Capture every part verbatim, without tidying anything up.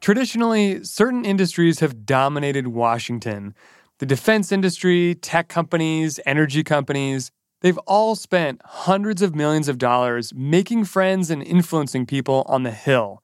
Traditionally, certain industries have dominated Washington. The defense industry, tech companies, energy companies, they've all spent hundreds of millions of dollars making friends and influencing people on the Hill.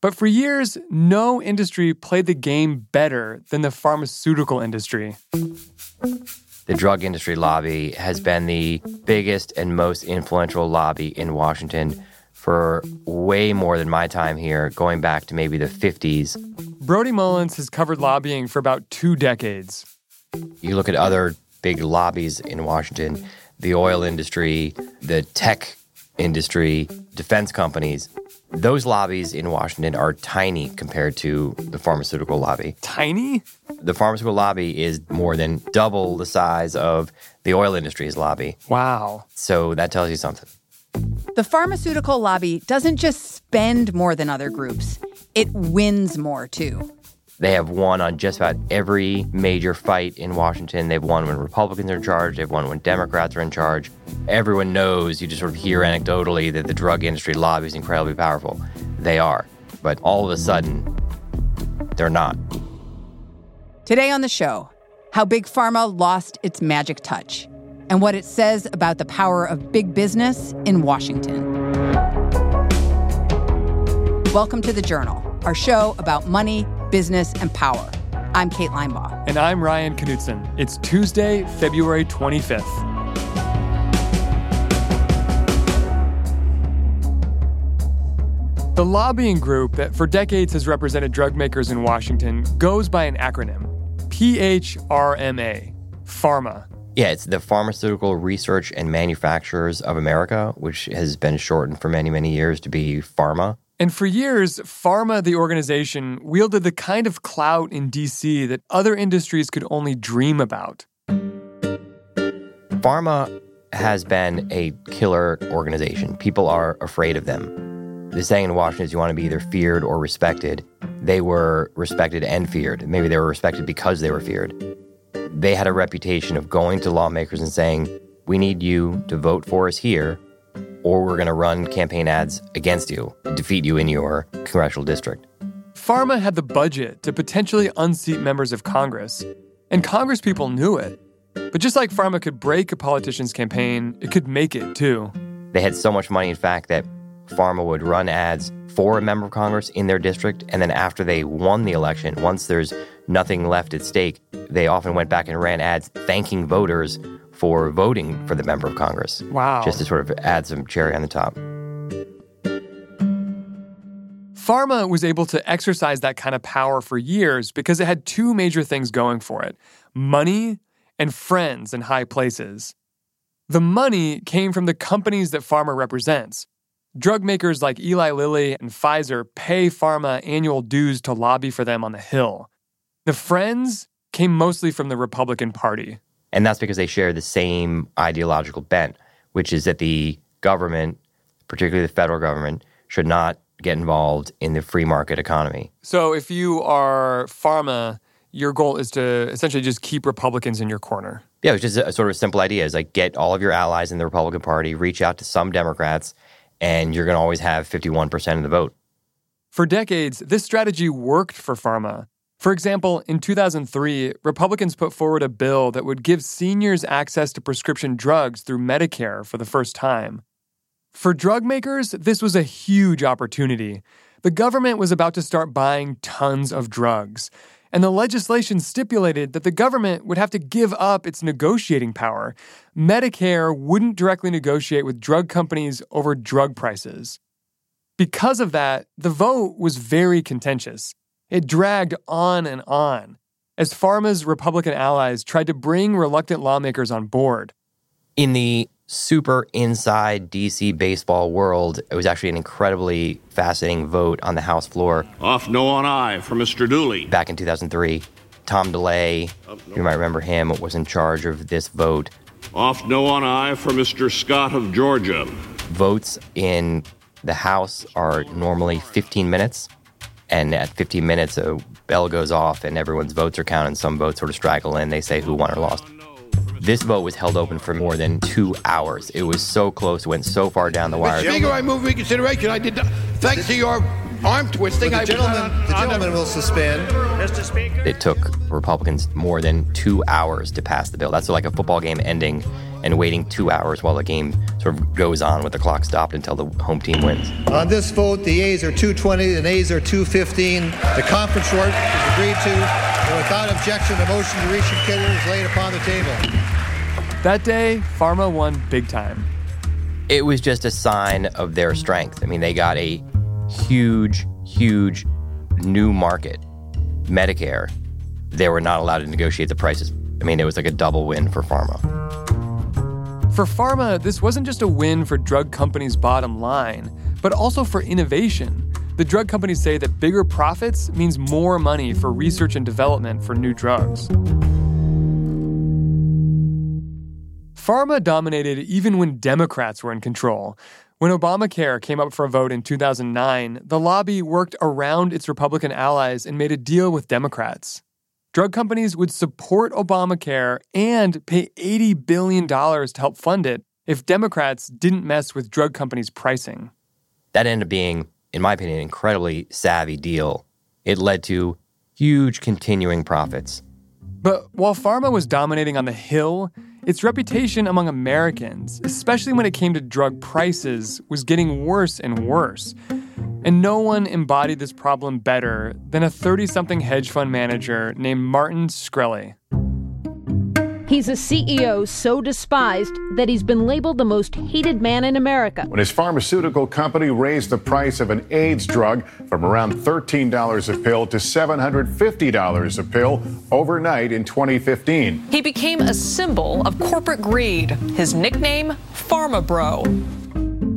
But for years, no industry played the game better than the pharmaceutical industry. The drug industry lobby has been the biggest and most influential lobby in Washington for way more than my time here, going back to maybe the fifties. Brody Mullins has covered lobbying for about two decades. You look at other big lobbies in Washington, the oil industry, the tech industry, defense companies. Those lobbies in Washington are tiny compared to the pharmaceutical lobby. Tiny? The pharmaceutical lobby is more than double the size of the oil industry's lobby. Wow. So that tells you something. The pharmaceutical lobby doesn't just spend more than other groups. It wins more, too. They have won on just about every major fight in Washington. They've won when Republicans are in charge. They've won when Democrats are in charge. Everyone knows, you just sort of hear anecdotally, that the drug industry lobby is incredibly powerful. They are. But all of a sudden, they're not. Today on the show, how Big Pharma lost its magic touch and what it says about the power of big business in Washington. Welcome to The Journal, our show about money, business, and power. I'm Kate Linebaugh. And I'm Ryan Knutson. It's Tuesday, February twenty-fifth. The lobbying group that for decades has represented drug makers in Washington goes by an acronym, P H R M A, PhRMA. Yeah, it's the Pharmaceutical Research and Manufacturers of America, which has been shortened for many, many years to be PhRMA. And for years, PhRMA, the organization, wielded the kind of clout in D C that other industries could only dream about. PhRMA has been a killer organization. People are afraid of them. The saying in Washington is you want to be either feared or respected. They were respected and feared. Maybe they were respected because they were feared. They had a reputation of going to lawmakers and saying, we need you to vote for us here, or we're going to run campaign ads against you, defeat you in your congressional district. PhRMA had the budget to potentially unseat members of Congress, and Congresspeople knew it. But just like PhRMA could break a politician's campaign, it could make it, too. They had so much money, in fact, that PhRMA would run ads for a member of Congress in their district, and then after they won the election, once there's nothing left at stake, they often went back and ran ads thanking voters for voting for the member of Congress. Wow. Just to sort of add some cherry on the top. PhRMA was able to exercise that kind of power for years because it had two major things going for it, money and friends in high places. The money came from the companies that PhRMA represents. Drug makers like Eli Lilly and Pfizer pay PhRMA annual dues to lobby for them on the Hill. The friends came mostly from the Republican Party. And that's because they share the same ideological bent, which is that the government, particularly the federal government, should not get involved in the free market economy. So if you are PhRMA, your goal is to essentially just keep Republicans in your corner. Yeah, it's just a, a sort of simple idea. It's like get all of your allies in the Republican Party, reach out to some Democrats, and you're going to always have fifty-one percent of the vote. For decades, this strategy worked for PhRMA. For example, in two thousand three, Republicans put forward a bill that would give seniors access to prescription drugs through Medicare for the first time. For drug makers, this was a huge opportunity. The government was about to start buying tons of drugs, and the legislation stipulated that the government would have to give up its negotiating power. Medicare wouldn't directly negotiate with drug companies over drug prices. Because of that, the vote was very contentious. It dragged on and on as PhRMA's Republican allies tried to bring reluctant lawmakers on board. In the super inside D C baseball world. It was actually an incredibly fascinating vote on the House floor. Off, no on aye for Mister Dooley. Back in two thousand three, Tom DeLay, Up, no. you might remember him, was in charge of this vote. Off, no on aye for Mister Scott of Georgia. Votes in the House are normally fifteen minutes. And at fifteen minutes, a bell goes off and everyone's votes are counted. Some votes sort of straggle in. They say who won or lost. This vote was held open for more than two hours. It was so close, went so far down the wire. Mister Speaker, I move reconsideration. I did not, thanks to your arm twisting, I gentleman, on, The gentleman will suspend. Mister Speaker. It took Republicans more than two hours to pass the bill. That's like a football game ending and waiting two hours while the game sort of goes on with the clock stopped until the home team wins. On this vote, the yeas are two twenty, the nays are two fifteen. The conference report is agreed to, and without objection, the motion to reconsider is laid upon the table. That day, Pharma won big time. It was just a sign of their strength. I mean, they got a huge, huge new market, Medicare. They were not allowed to negotiate the prices. I mean, it was like a double win for Pharma. For Pharma, this wasn't just a win for drug companies' bottom line, but also for innovation. The drug companies say that bigger profits means more money for research and development for new drugs. Pharma dominated even when Democrats were in control. When Obamacare came up for a vote in two thousand nine, the lobby worked around its Republican allies and made a deal with Democrats. Drug companies would support Obamacare and pay eighty billion dollars to help fund it if Democrats didn't mess with drug companies' pricing. That ended up being, in my opinion, an incredibly savvy deal. It led to huge continuing profits. But while Pharma was dominating on the Hill, its reputation among Americans, especially when it came to drug prices, was getting worse and worse. And no one embodied this problem better than a thirty-something hedge fund manager named Martin Shkreli. He's a C E O so despised that he's been labeled the most hated man in America. When his pharmaceutical company raised the price of an AIDS drug from around thirteen dollars a pill to seven hundred fifty dollars a pill overnight in twenty fifteen. He became a symbol of corporate greed. His nickname, Pharma Bro.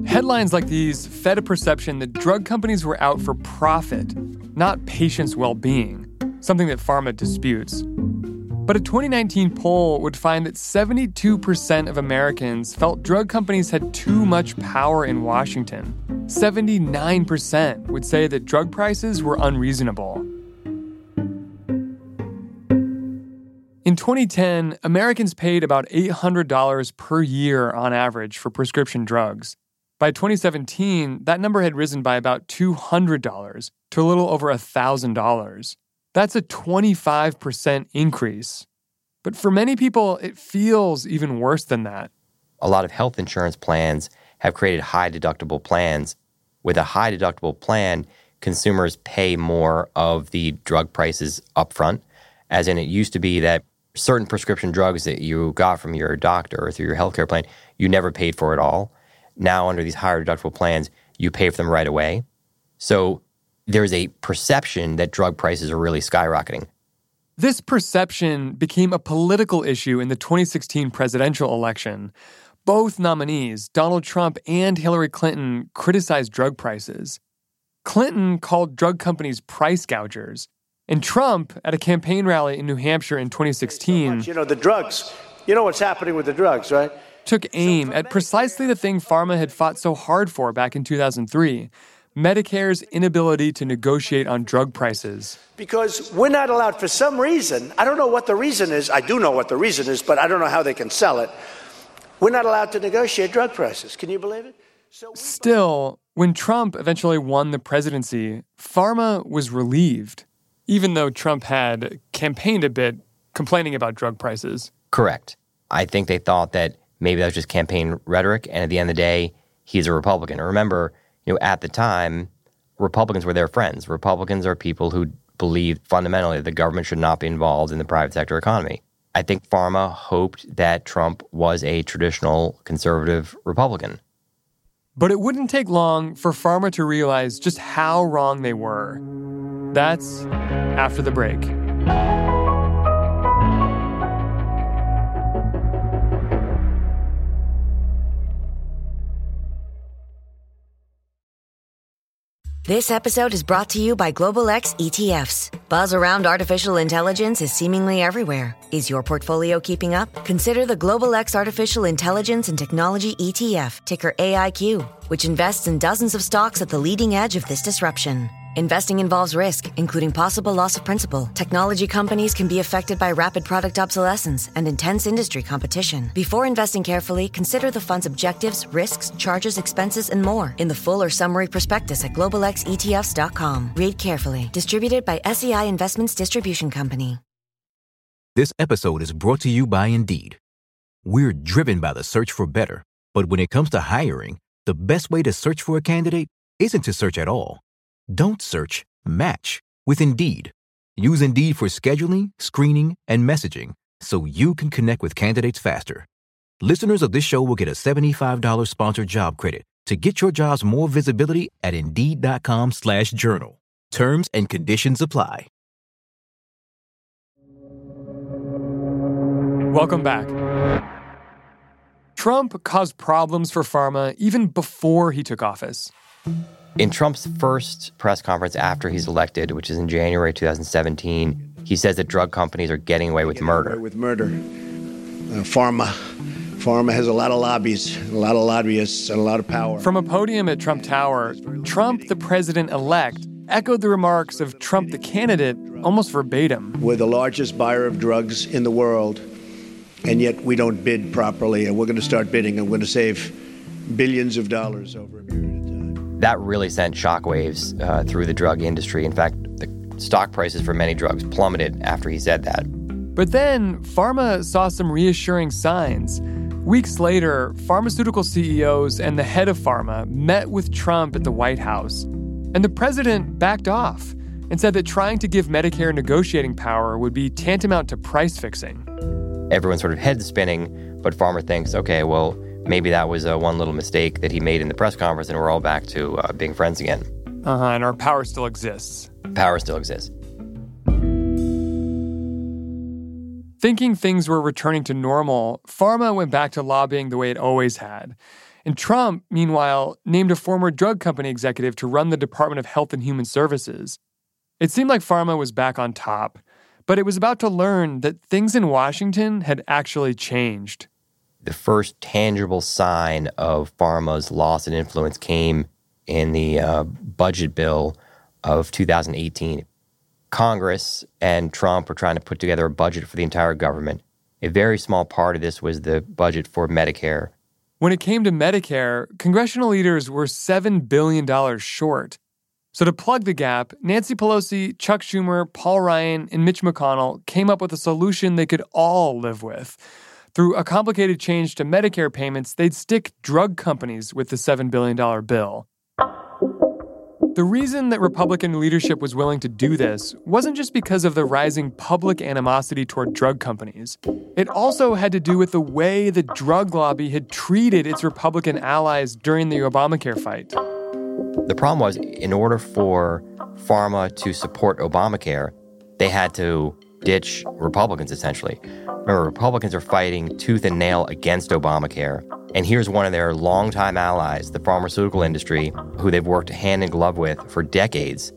Headlines like these fed a perception that drug companies were out for profit, not patients' well-being, something that Pharma disputes. But a twenty nineteen poll would find that seventy-two percent of Americans felt drug companies had too much power in Washington. seventy-nine percent would say that drug prices were unreasonable. In twenty ten, Americans paid about eight hundred dollars per year on average for prescription drugs. By twenty seventeen, that number had risen by about two hundred dollars to a little over one thousand dollars. That's a twenty-five percent increase. But for many people, it feels even worse than that. A lot of health insurance plans have created high-deductible plans. With a high-deductible plan, consumers pay more of the drug prices upfront, as in it used to be that certain prescription drugs that you got from your doctor or through your healthcare plan, you never paid for at all. Now, under these higher deductible plans, you pay for them right away. So there's a perception that drug prices are really skyrocketing. This perception became a political issue in the twenty sixteen presidential election. Both nominees, Donald Trump and Hillary Clinton, criticized drug prices. Clinton called drug companies price gougers. And Trump, at a campaign rally in New Hampshire in twenty sixteen... So you know, the drugs. You know what's happening with the drugs, right? Took aim at precisely the thing Pharma had fought so hard for back in two thousand three, Medicare's inability to negotiate on drug prices. Because we're not allowed, for some reason, I don't know what the reason is, I do know what the reason is, but I don't know how they can sell it. We're not allowed to negotiate drug prices. Can you believe it? So we... Still, when Trump eventually won the presidency, Pharma was relieved, even though Trump had campaigned a bit complaining about drug prices. Correct. I think they thought that maybe that was just campaign rhetoric, and at the end of the day, he's a Republican. And remember, you know, at the time, Republicans were their friends. Republicans are people who believe fundamentally that the government should not be involved in the private sector economy. I think Pharma hoped that Trump was a traditional conservative Republican. But it wouldn't take long for Pharma to realize just how wrong they were. That's after the break. This episode is brought to you by Global X E T Fs. Buzz around artificial intelligence is seemingly everywhere. Is your portfolio keeping up? Consider the Global X Artificial Intelligence and Technology E T F, ticker A I Q, which invests in dozens of stocks at the leading edge of this disruption. Investing involves risk, including possible loss of principal. Technology companies can be affected by rapid product obsolescence and intense industry competition. Before investing carefully, consider the fund's objectives, risks, charges, expenses, and more in the full or summary prospectus at global x e t f s dot com. Read carefully. Distributed by S E I Investments Distribution Company. This episode is brought to you by Indeed. We're driven by the search for better, but when it comes to hiring, the best way to search for a candidate isn't to search at all. Don't search, match with Indeed. Use Indeed for scheduling, screening, and messaging so you can connect with candidates faster. Listeners of this show will get a seventy-five dollars sponsored job credit to get your jobs more visibility at Indeed.com slash journal. Terms and conditions apply. Welcome back. Trump caused problems for pharma even before he took office. In Trump's first press conference after he's elected, which is in January twenty seventeen, he says that drug companies are getting away with murder. Away with murder. Uh, pharma. Pharma has a lot of lobbies, a lot of lobbyists, and a lot of power. From a podium at Trump Tower, Trump, the president-elect, echoed the remarks of Trump, the candidate, almost verbatim. We're the largest buyer of drugs in the world, and yet we don't bid properly, and we're going to start bidding, and we're going to save billions of dollars over a period. That really sent shockwaves uh, through the drug industry. In fact, the stock prices for many drugs plummeted after he said that. But then, pharma saw some reassuring signs. Weeks later, pharmaceutical C E Os and the head of pharma met with Trump at the White House. And the president backed off and said that trying to give Medicare negotiating power would be tantamount to price fixing. Everyone's sort of head spinning, but pharma thinks, okay, well, maybe that was uh, one little mistake that he made in the press conference, and we're all back to uh, being friends again. Uh-huh, and our power still exists. Power still exists. Thinking things were returning to normal, pharma went back to lobbying the way it always had. And Trump, meanwhile, named a former drug company executive to run the Department of Health and Human Services. It seemed like pharma was back on top, but it was about to learn that things in Washington had actually changed. The first tangible sign of pharma's loss in influence came in the uh, budget bill of two thousand eighteen. Congress and Trump were trying to put together a budget for the entire government. A very small part of this was the budget for Medicare. When it came to Medicare, congressional leaders were seven billion dollars short. So to plug the gap, Nancy Pelosi, Chuck Schumer, Paul Ryan, and Mitch McConnell came up with a solution they could all live with. Through a complicated change to Medicare payments, they'd stick drug companies with the seven billion dollars bill. The reason that Republican leadership was willing to do this wasn't just because of the rising public animosity toward drug companies. It also had to do with the way the drug lobby had treated its Republican allies during the Obamacare fight. The problem was, in order for pharma to support Obamacare, they had to ditch Republicans, essentially. Remember, Republicans are fighting tooth and nail against Obamacare. And here's one of their longtime allies, the pharmaceutical industry, who they've worked hand in glove with for decades,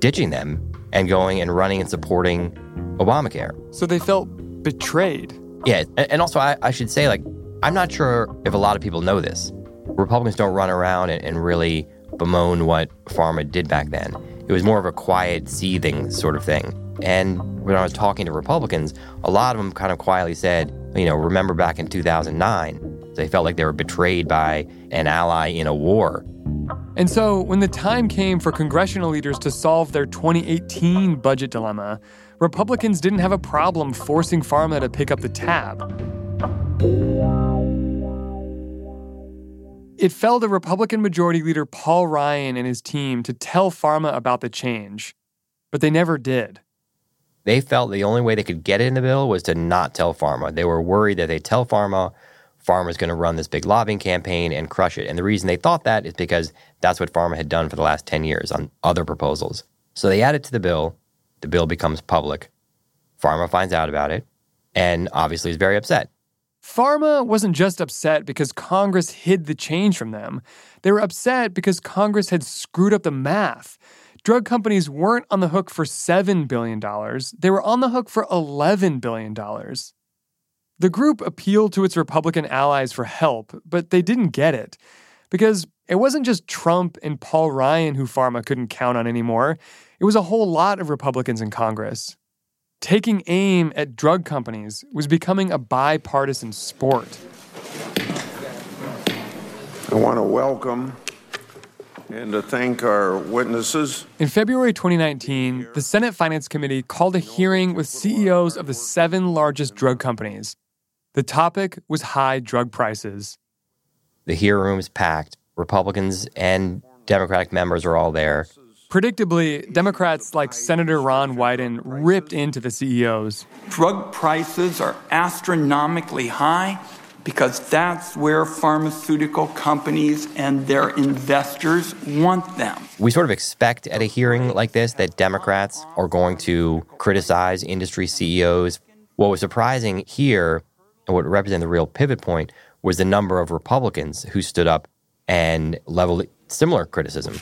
ditching them and going and running and supporting Obamacare. So they felt betrayed. Yeah, and also I, I should say, like, I'm not sure if a lot of people know this. Republicans don't run around and, and really bemoan what pharma did back then. It was more of a quiet, seething sort of thing. And when I was talking to Republicans, a lot of them kind of quietly said, you know, remember back in two thousand nine, they felt like they were betrayed by an ally in a war. And so when the time came for congressional leaders to solve their twenty eighteen budget dilemma, Republicans didn't have a problem forcing pharma to pick up the tab. It fell to Republican Majority Leader Paul Ryan and his team to tell pharma about the change, but they never did. They felt the only way they could get it in the bill was to not tell pharma. They were worried that they tell pharma, pharma's going to run this big lobbying campaign and crush it. And the reason they thought that is because that's what pharma had done for the last ten years on other proposals. So they add it to the bill. The bill becomes public. Pharma finds out about it and obviously is very upset. Pharma wasn't just upset because Congress hid the change from them. They were upset because Congress had screwed up the math. Drug companies weren't on the hook for seven billion dollars. They were on the hook for eleven billion dollars. The group appealed to its Republican allies for help, but they didn't get it. Because it wasn't just Trump and Paul Ryan who Pharma couldn't count on anymore. It was a whole lot of Republicans in Congress. Taking aim at drug companies was becoming a bipartisan sport. I want to welcome and to thank our witnesses. In February twenty nineteen, the Senate Finance Committee called a hearing with C E Os of the seven largest drug companies. The topic was high drug prices. The hearing room is packed. Republicans and Democratic members are all there. Predictably, Democrats like Senator Ron Wyden ripped into the C E Os. Drug prices are astronomically high because that's where pharmaceutical companies and their investors want them. We sort of expect at a hearing like this that Democrats are going to criticize industry C E Os. What was surprising here, and what represented the real pivot point, was the number of Republicans who stood up and leveled similar criticism.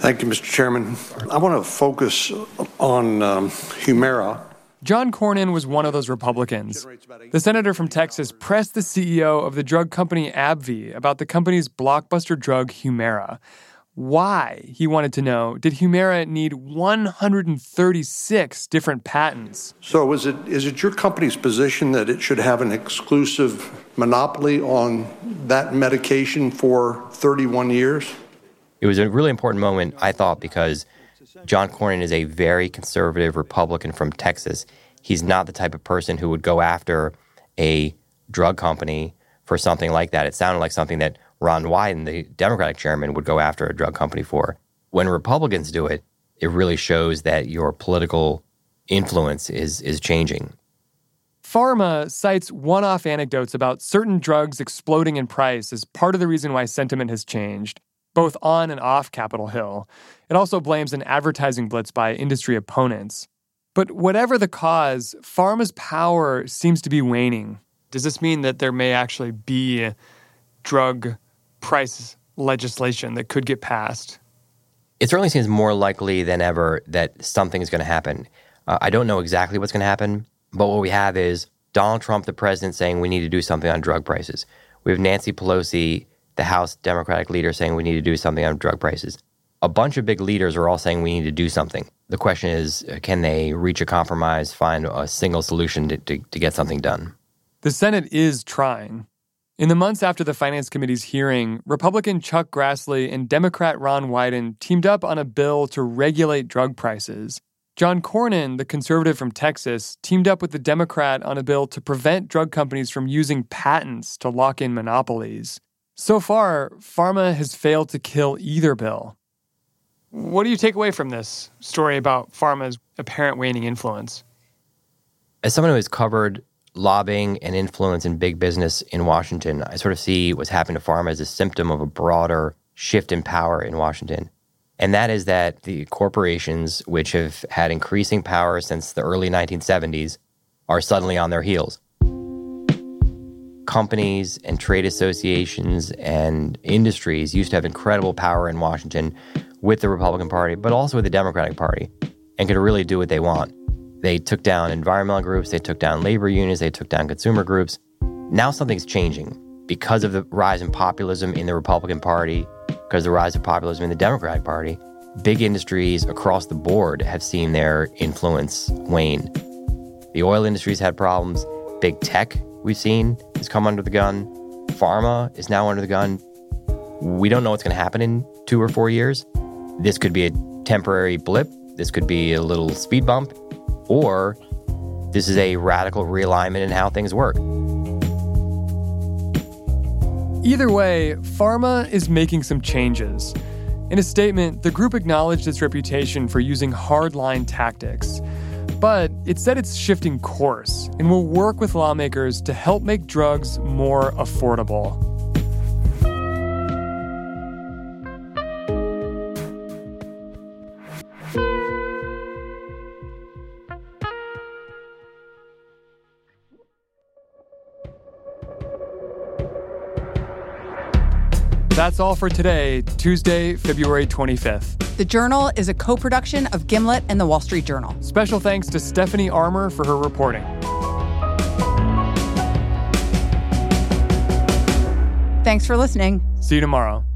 Thank you, Mister Chairman. I want to focus on um, Humira. John Cornyn was one of those Republicans. The senator from Texas pressed the C E O of the drug company AbbVie about the company's blockbuster drug Humira. Why, he wanted to know, did Humira need one hundred thirty-six different patents? So is it is it your company's position that it should have an exclusive monopoly on that medication for thirty-one years? It was a really important moment, I thought, because John Cornyn is a very conservative Republican from Texas. He's not the type of person who would go after a drug company for something like that. It sounded like something that Ron Wyden, the Democratic chairman, would go after a drug company for. When Republicans do it, it really shows that your political influence is is changing. Pharma cites one-off anecdotes about certain drugs exploding in price as part of the reason why sentiment has changed, both on and off Capitol Hill. It also blames an advertising blitz by industry opponents. But whatever the cause, pharma's power seems to be waning. Does this mean that there may actually be drug price legislation that could get passed? It certainly seems more likely than ever that something is going to happen. Uh, I don't know exactly what's going to happen, but what we have is Donald Trump, the president, saying we need to do something on drug prices. We have Nancy Pelosi, the House Democratic leader, saying we need to do something on drug prices. A bunch of big leaders are all saying we need to do something. The question is, can they reach a compromise, find a single solution to, to, to get something done? The Senate is trying. In the months after the Finance Committee's hearing, Republican Chuck Grassley and Democrat Ron Wyden teamed up on a bill to regulate drug prices. John Cornyn, the conservative from Texas, teamed up with the Democrat on a bill to prevent drug companies from using patents to lock in monopolies. So far, pharma has failed to kill either bill. What do you take away from this story about pharma's apparent waning influence? As someone who has covered lobbying and influence in big business in Washington, I sort of see what's happened to pharma as a symptom of a broader shift in power in Washington. And that is that the corporations, which have had increasing power since the early nineteen seventies, are suddenly on their heels. Companies and trade associations and industries used to have incredible power in Washington with the Republican Party, but also with the Democratic Party, and could really do what they want. They took down environmental groups, they took down labor unions, they took down consumer groups. Now something's changing because of the rise in populism in the Republican Party, because of the rise of populism in the Democratic Party. Big industries across the board have seen their influence wane. The oil industry's had problems. Big tech, we've seen, has come under the gun. Pharma is now under the gun. We don't know what's going to happen in two or four years. This could be a temporary blip. This could be a little speed bump. Or this is a radical realignment in how things work. Either way, pharma is making some changes. In a statement, the group acknowledged its reputation for using hardline tactics. But it said it's shifting course and will work with lawmakers to help make drugs more affordable. That's all for today, Tuesday, February twenty-fifth. The Journal is a co-production of Gimlet and The Wall Street Journal. Special thanks to Stephanie Armour for her reporting. Thanks for listening. See you tomorrow.